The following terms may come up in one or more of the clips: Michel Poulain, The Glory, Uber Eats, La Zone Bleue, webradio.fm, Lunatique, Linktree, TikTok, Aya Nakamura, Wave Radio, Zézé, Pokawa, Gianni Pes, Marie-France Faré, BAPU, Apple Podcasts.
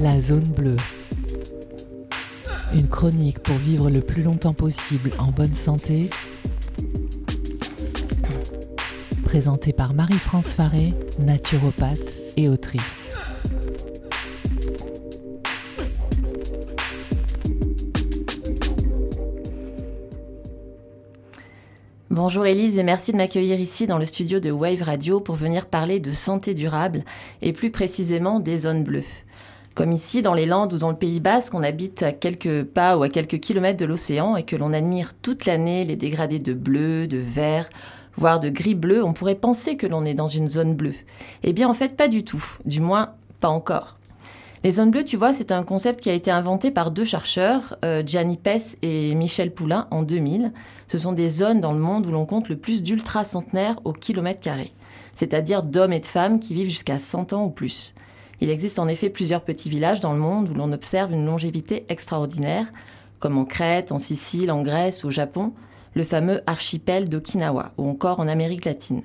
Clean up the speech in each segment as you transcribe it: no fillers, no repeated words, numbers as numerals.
La Zone Bleue. Une chronique pour vivre le plus longtemps possible en bonne santé. Présentée par Marie-France Faré, naturopathe et autrice. Bonjour Élise et merci de m'accueillir ici dans le studio de Wave Radio pour venir parler de santé durable et plus précisément des zones bleues. Comme ici, dans les Landes ou dans le Pays Basque, on habite à quelques pas ou à quelques kilomètres de l'océan et que l'on admire toute l'année les dégradés de bleu, de vert, voire de gris-bleu, on pourrait penser que l'on est dans une zone bleue. Eh bien, en fait, pas du tout. Du moins, pas encore. Les zones bleues, tu vois, c'est un concept qui a été inventé par deux chercheurs, Gianni Pes et Michel Poulain, en 2000. Ce sont des zones dans le monde où l'on compte le plus d'ultra-centenaires au kilomètre carré, c'est-à-dire d'hommes et de femmes qui vivent jusqu'à 100 ans ou plus. Il existe en effet plusieurs petits villages dans le monde où l'on observe une longévité extraordinaire, comme en Crète, en Sicile, en Grèce, au Japon, le fameux archipel d'Okinawa, ou encore en Amérique latine.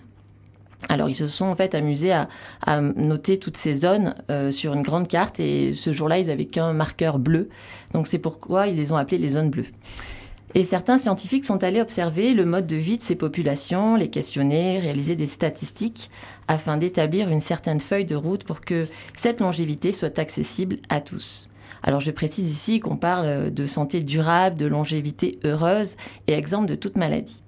Alors, ils se sont en fait amusés à noter toutes ces zones sur une grande carte et ce jour-là, ils n'avaient qu'un marqueur bleu. Donc, c'est pourquoi ils les ont appelées les zones bleues. Et certains scientifiques sont allés observer le mode de vie de ces populations, les questionner, réaliser des statistiques afin d'établir une certaine feuille de route pour que cette longévité soit accessible à tous. Alors, je précise ici qu'on parle de santé durable, de longévité heureuse et exempte de toute maladie.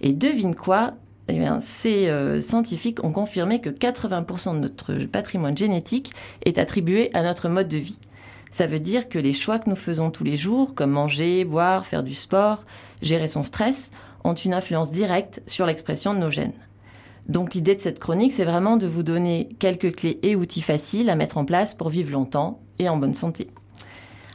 Et devine quoi ? Eh bien, ces scientifiques ont confirmé que 80% de notre patrimoine génétique est attribué à notre mode de vie. Ça veut dire que les choix que nous faisons tous les jours, comme manger, boire, faire du sport, gérer son stress, ont une influence directe sur l'expression de nos gènes. Donc l'idée de cette chronique, c'est vraiment de vous donner quelques clés et outils faciles à mettre en place pour vivre longtemps et en bonne santé.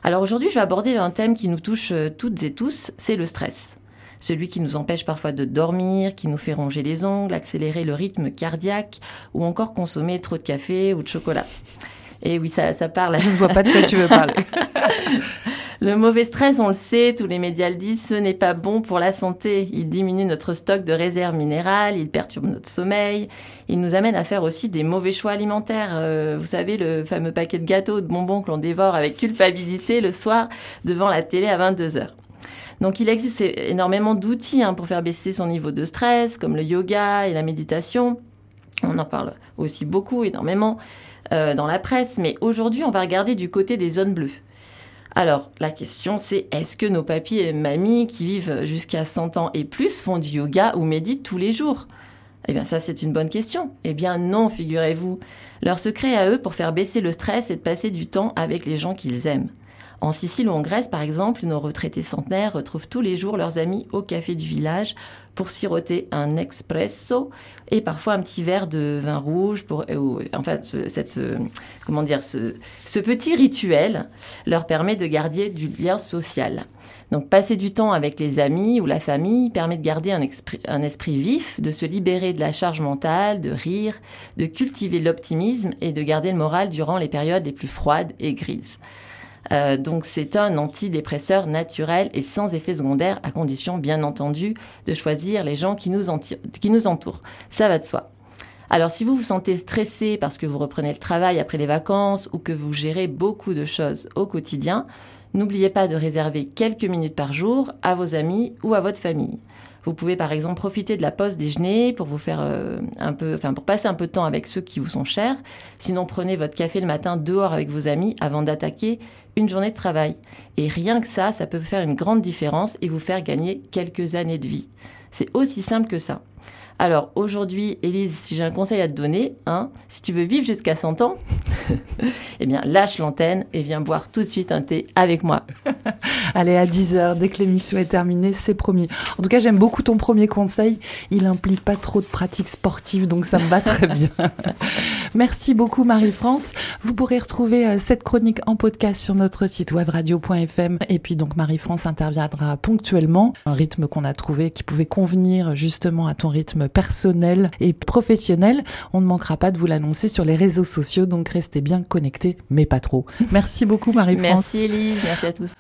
Alors aujourd'hui, je vais aborder un thème qui nous touche toutes et tous, c'est le stress. Celui qui nous empêche parfois de dormir, qui nous fait ronger les ongles, accélérer le rythme cardiaque ou encore consommer trop de café ou de chocolat. Et oui, ça parle. Je ne vois pas de quoi tu veux parler. Le mauvais stress, on le sait, tous les médias le disent, ce n'est pas bon pour la santé. Il diminue notre stock de réserves minérales, il perturbe notre sommeil, il nous amène à faire aussi des mauvais choix alimentaires. Vous savez, le fameux paquet de gâteaux, de bonbons que l'on dévore avec culpabilité le soir devant la télé à 22h. Donc, il existe énormément d'outils pour faire baisser son niveau de stress, comme le yoga et la méditation. On en parle aussi beaucoup, énormément, dans la presse. Mais aujourd'hui, on va regarder du côté des zones bleues. Alors, la question, c'est est-ce que nos papis et mamies qui vivent jusqu'à 100 ans et plus font du yoga ou méditent tous les jours ? Eh bien, ça, c'est une bonne question. Eh bien, non, figurez-vous. Leur secret à eux pour faire baisser le stress est de passer du temps avec les gens qu'ils aiment. En Sicile ou en Grèce, par exemple, nos retraités centenaires retrouvent tous les jours leurs amis au café du village pour siroter un espresso et parfois un petit verre de vin rouge. Ce petit rituel leur permet de garder du lien social. Donc, passer du temps avec les amis ou la famille permet de garder un esprit vif, de se libérer de la charge mentale, de rire, de cultiver l'optimisme et de garder le moral durant les périodes les plus froides et grises. Donc c'est un antidépresseur naturel et sans effet secondaire, à condition bien entendu de choisir les gens qui nous entourent. Ça va de soi. Alors si vous vous sentez stressé parce que vous reprenez le travail après les vacances ou que vous gérez beaucoup de choses au quotidien, n'oubliez pas de réserver quelques minutes par jour à vos amis ou à votre famille. Vous pouvez par exemple profiter de la pause déjeuner pour pour passer un peu de temps avec ceux qui vous sont chers. Sinon, prenez votre café le matin dehors avec vos amis avant d'attaquer une journée de travail. Et rien que ça, ça peut faire une grande différence et vous faire gagner quelques années de vie. C'est aussi simple que ça. Alors aujourd'hui, Élise, si j'ai un conseil à te donner, si tu veux vivre jusqu'à 100 ans, eh bien lâche l'antenne et viens boire tout de suite un thé avec moi. Allez, à 10h, dès que l'émission est terminée, c'est promis. En tout cas, j'aime beaucoup ton premier conseil. Il n'implique pas trop de pratiques sportives, donc ça me va très bien. Merci beaucoup Marie-France. Vous pourrez retrouver cette chronique en podcast sur notre site webradio.fm. Et puis donc Marie-France interviendra ponctuellement. Un rythme qu'on a trouvé qui pouvait convenir justement à ton rythme personnel et professionnel. On ne manquera pas de vous l'annoncer sur les réseaux sociaux, donc restez bien connectés, mais pas trop. Merci beaucoup Marie-France. Merci Élise, merci à tous.